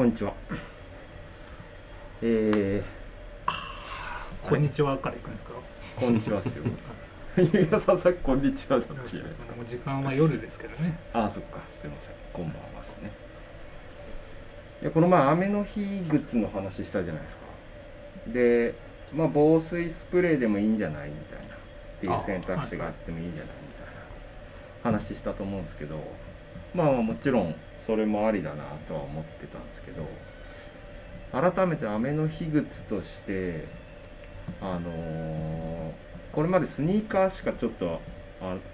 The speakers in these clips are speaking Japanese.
こんにちは。こんにちはから行くんですか。こんにちはですよ。ゆうやさんさっきこんにちはじゃないですか。もう時間は夜ですけどね。ああ、そっか、すみません、こんばんはですね。いや、この前雨の日靴の話したじゃないですか。で、まあ防水スプレーでもいいんじゃないみたいなっていう選択肢があってもいいんじゃないみたいな話したと思うんですけど、まあもちろんそれもありだなとは思ってたんですけど、改めて雨の日靴としてこれまでスニーカーしかちょっと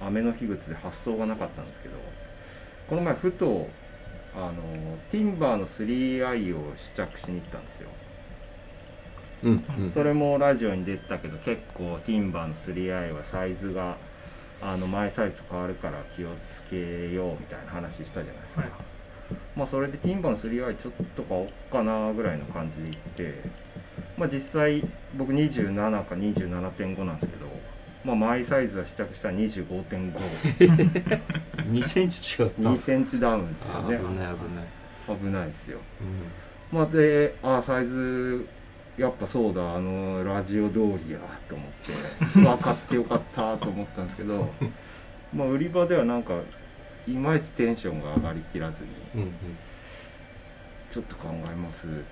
雨の日靴で発想がなかったんですけど、この前ふとTimber の 3i を試着しに行ったんですよ。うんうん、それもラジオに出たけど、結構 Timber の 3i はサイズが前サイズと変わるから気をつけようみたいな話したじゃないですか。はい、まあそれで Timber の 3i ちょっと買おっかなぐらいの感じで行って、まあ、実際僕27か 27.5 なんですけど、まあ、マイサイズは試着したら 25.5 2センチ違った2センチダウンですよね。危ない危ない危ないですよ。うん、まあで、ああサイズやっぱそうだ、ラジオ通りやと思って分かってよかったと思ったんですけどまあ売り場ではなんかいまいちテンションが上がりきらずに、うん、うん、ちょっと考えますっつって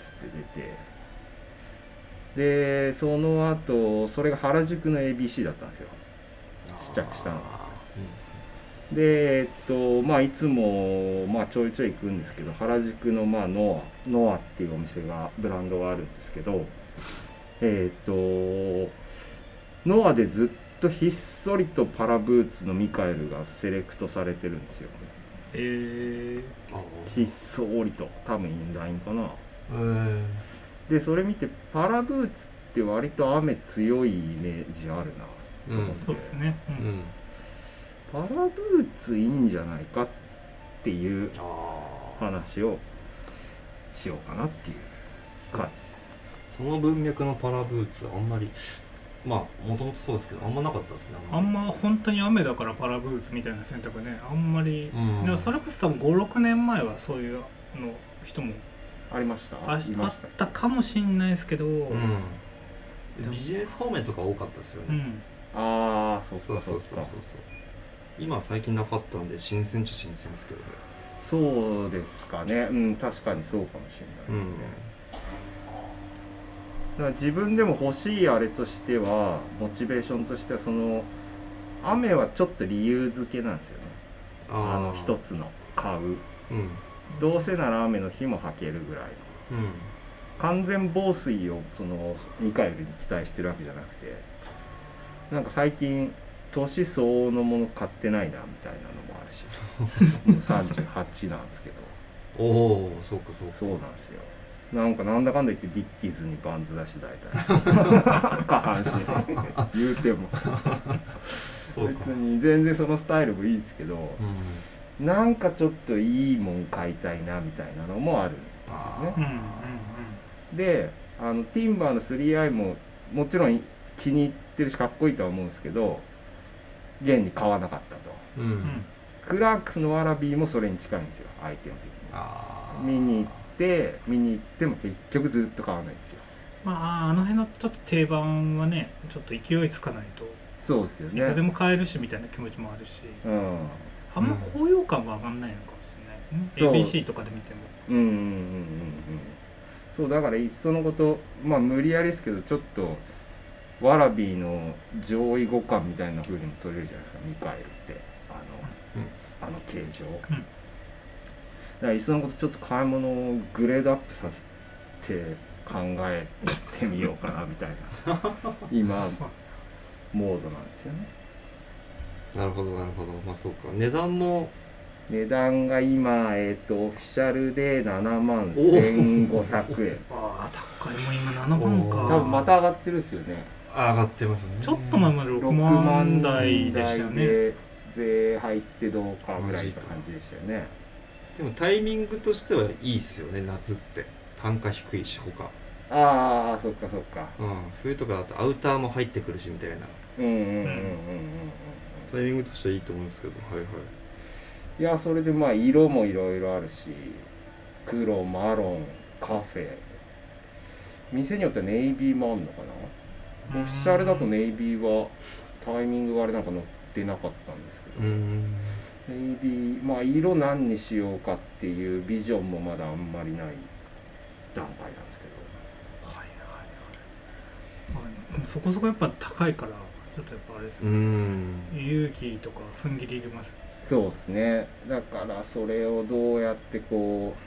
出て、でその後それが原宿の ABC だったんですよ、試着したのが。うん、でまあいつも、まあ、ちょいちょい行くんですけど、原宿の、まあ、ノアっていうお店がブランドがあるんですけど、ノアでずっとひっそりとパラブーツのミカエルがセレクトされてるんですよ。ひっそりと、多分インラインかな。でそれ見て、パラブーツって割と雨強いイメージあるなと思って、そうですね、うん、パラブーツいいんじゃないかっていう話をしようかなっていう感じです。 その文脈のパラブーツあんまり、まあもともとそうですけどあんまなかったですね。あんま本当に雨だからパラブーツみたいな選択ね、あんまり、うん、でもそれこそ多分5、6年前はそういうの人もありました。あったかもしれないですけど、うん、ビジネス方面とか多かったですよね。うん、ああ、そうそうそうそう。今最近なかったんで新鮮っちゃ新鮮ですけど、ね。そうですかね。うん、確かにそうかもしれないですね。うん、だから自分でも欲しいあれとしては、モチベーションとしてはその雨はちょっと理由付けなんですよね。一つの買う。うん。どうせなら雨の日も履けるぐらいの、うん、完全防水をその2回より期待してるわけじゃなくて、なんか最近年相応のもの買ってないなみたいなのもあるしもう38なんですけどおお、そうかそうか、そうなんですよ。なんかなんだかんだ言ってディッキーズにバンズだし大体下半身言うてもそうか、別に全然そのスタイルもいいですけど、うん、なんかちょっといいもん買いたいなみたいなのもあるんですよね。で、Timber の 3i ももちろん気に入ってるしかっこいいとは思うんですけど、現に買わなかったと。うんうん、クラークスのワラビーもそれに近いんですよ、アイテム的に。見に行っても結局ずっと買わないんですよ。まああの辺のちょっと定番はね、ちょっと勢いつかないと。そうですよね。いつでも買えるしみたいな気持ちもあるし。うん。あんま高揚感が上がんないのかもしれないですね、ABC とかで見ても。そうだからいっそのこと、まあ無理やりですけど、ちょっとワラビーの上位互換みたいな風にも取れるじゃないですか、ミカエルってあの形状、うん、だからいっそのことちょっと買い物をグレードアップさせて考えてみようかなみたいな今モードなんですよね。なるほどなるほど、まあそうか、値段が今オフィシャルで71,500円ああ高い、もう今7万か、多分また上がってるですよね。上がってますね。ちょっと前まで6万台でしたよね。税入ってどうかぐらいって感じでしたよね。でもタイミングとしてはいいっすよね、夏って単価低いし他。ああそっかそっか、うん、冬とかだとアウターも入ってくるしみたいな、うんうんうんうんうん、タイミングとしてはいいと思うんですけど、はいはい。いやそれでまあ色もいろいろあるし、黒マロンカフェ、店によってはネイビーもあんのかな。オフィシャルだとネイビーはタイミングがあれなんか載ってなかったんですけど、ネイビー、まあ色何にしようかっていうビジョンもまだあんまりない段階なんですけど、はいはいはい、まあ、そこそこやっぱ高いからちょっとやっぱあれですよね、勇気とか踏ん切り入れます。そうですね、だからそれをどうやってこう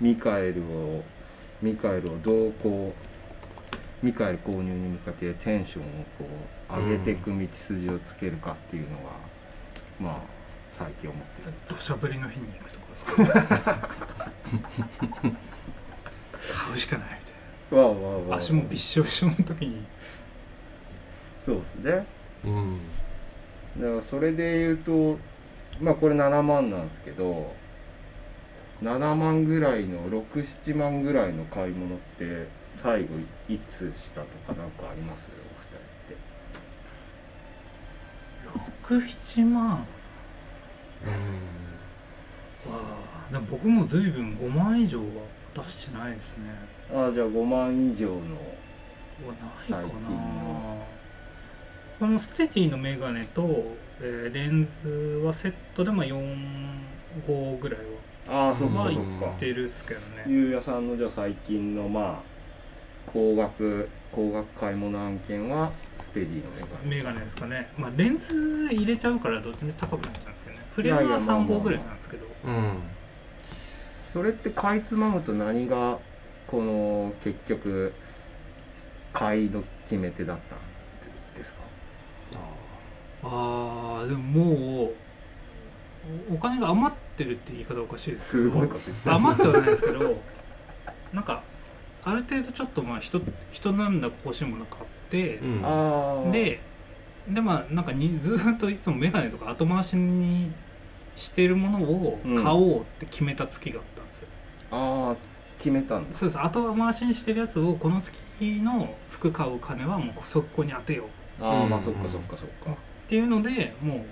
ミカエルをどうこうミカエル購入に向かってテンションをこう上げていく道筋をつけるかっていうのが、まあ最近思ってる。土砂降りの日に行くとかですか買うしかないみたいな、わーわーわー、足もびっしょびしょの時に。そうですね、うん、だからそれで言うとまあこれ7万なんですけど、7万ぐらいの6、7万ぐらいの買い物って最後いつしたとかなんかあります？お二人って6、7万、うん、わあ、でも僕も随分5万以上は出してないですね。ああ、じゃあ5万以上の最近のはないかな。このステディのメガネと、レンズはセットでまあ4、5ぐらいは、ああ、そっかそっか、言ってるっすけどね。ゆうやさんのじゃあ最近のまあ高額買い物案件はステディのメガネですかね。まあレンズ入れちゃうからどっちも高くなっちゃうんですけどね。フレームは3号ぐらいなんですけど、それってかいつまむと何がこの結局買いの決め手だったんですか？ああ、でももうお金が余ってるって言い方おかしいですけど、すごいこと余ってはないですけどなんかある程度ちょっとまあ人なんだ欲しいもの買って、でまあなんかずっといつもメガネとか後回しにしてるものを買おうって決めた月があったんですよ。ああ、決めたんです。そうです、後回しにしてるやつをこの月の服買う金はもうそこに当てよう。ああ、まあそっかそっかそっかっていうのでもう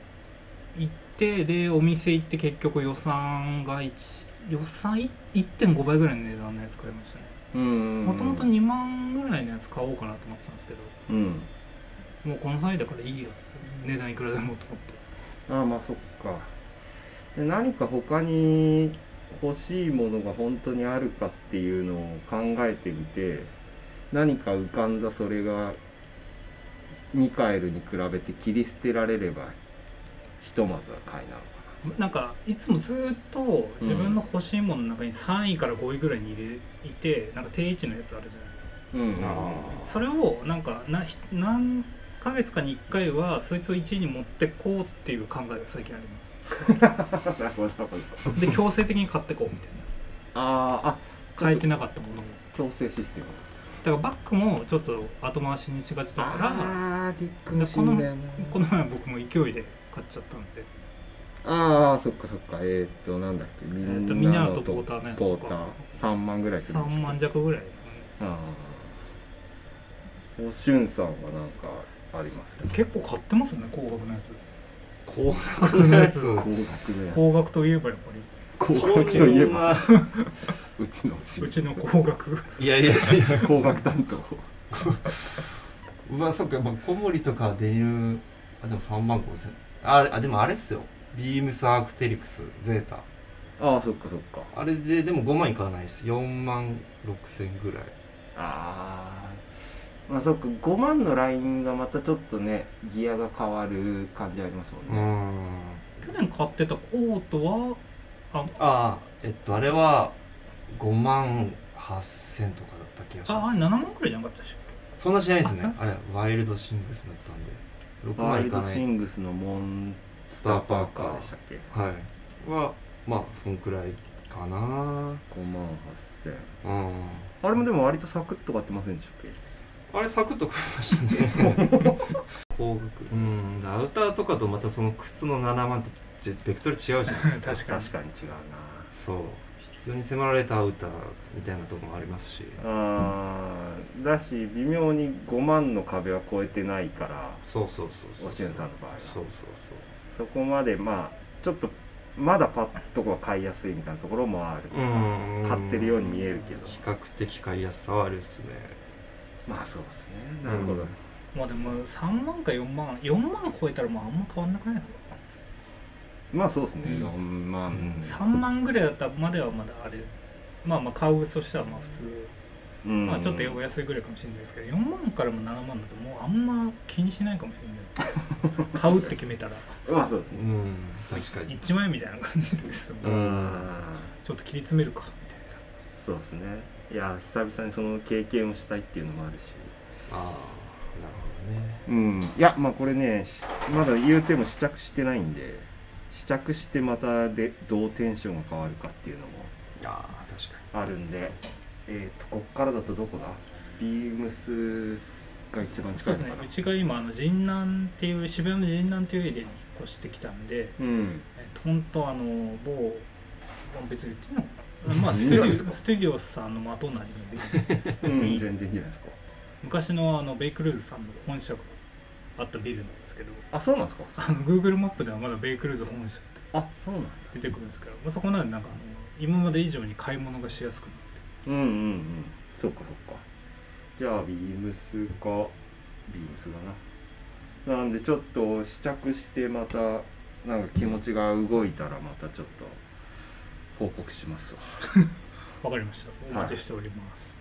行って、でお店行って結局予算 1.5 倍ぐらいの値段のやつ買いましたね。もともと2万ぐらいのやつ買おうかなと思ってたんですけど、もうこの際だからいいよ、値段いくらでもと思って。ああ、まあそっか。で何か他に欲しいものが本当にあるかっていうのを考えてみて、何か浮かんだ、それがミカエルに比べて切り捨てられればひとまずは買いなのかな。なんかいつもずっと自分の欲しいものの中に3位から5位ぐらいに入れて、なんか定位置のやつあるじゃないですか、それをなんか何ヶ月かに1回はそいつを1位に持ってこうっていう考えが最近ありますで強制的に買ってこうみたいな。あ、買えてなかったものも強制システムだから、バッグもちょっと後回しにしがちだから、この前僕も勢いで買っちゃったんで。ああ、そっかそっか。なんだっけ、みんなのとポーターのやつとか3万ぐらいするんですか？3万弱ぐらい。ああ、おしゅんさんはなんかあります？結構買ってますね、高額のやつ。高額のやつ、高額といえばやっぱり高額といえばうちの高額、いやいや高額担当うわ、そっか、まあ小森とかでいう、あ、でも3万5千、あ、でもあれっすよ、ビームスアークテリクスゼータ。ああ、そっかそっか。あれででも5万いかないです、4万6千ぐらい。ああ、まあそっか、5万のラインがまたちょっとね、ギアが変わる感じありますもんね。去年買ってたコートは、あれは5万8千とかだった気がします。ああ、7万くらいじゃなかったでしょっけ？そんなしないですね。あれワイルドシングスだったんで6万いかない。ワイルドシングスのモンスターパーカーでしたっけ？はい。は、まあそんくらいかな。5万8千。あれもでも割とサクッと買ってませんでしたっけ？あれサクッと買いましたね。高額。アウターとかとまたその靴の7万って。ベクトル違うじゃないですか。確かに違うな。そう、必要に迫られたアウターみたいなとこもありますし、だし微妙に5万の壁は越えてないから。そうそうそうそう、おしゅんさんの場合はそうそうそう、そこまでまあちょっとまだパッとこう買いやすいみたいなところもある、買ってるように見えるけど比較的買いやすさはあるっすね。まあそうですね、なるほど、うん、まあでも3万か4万超えたらもうあんま変わんなくないですか。まあそうですね、4万3万ぐらいだったまではまだあれ、まあまあ買うとしたらまあ普通、まあちょっとお安いぐらいかもしれないですけど、4万からも7万だともうあんま気にしないかもしれないです買うって決めたらまあそうですね、確かに1万円みたいな感じですよね。ちょっと切り詰めるかみたいな。そうですね、いや久々にその経験をしたいっていうのもあるし、ああなるほどね。うん、いやまあこれねまだ言うても試着してないんで、試着してまたでどうテンションが変わるかっていうのもあるんで、こっからだとどこだ、ビームスが一番近いのかな。そうですね、うちが今神南っていう渋谷の神南っていうエリアに引っ越してきたんで、本当某別に言っていいのかな、まあステュディオさんのまとなりのビル、全然いいじゃないですか。昔のベイクルーズさんの本社があったビルなんですけど、あ、そうなんですか。Google マップではまだベイクルーズ本社って、あ、そうなんだ、出てくるんですけど、まあ、そこなんでなんか今まで以上に買い物がしやすくなって。そうかそうか。じゃあビームスだな。なんでちょっと試着してまたなんか気持ちが動いたらまたちょっと報告しますわ。わかりました。お待ちしております。はい。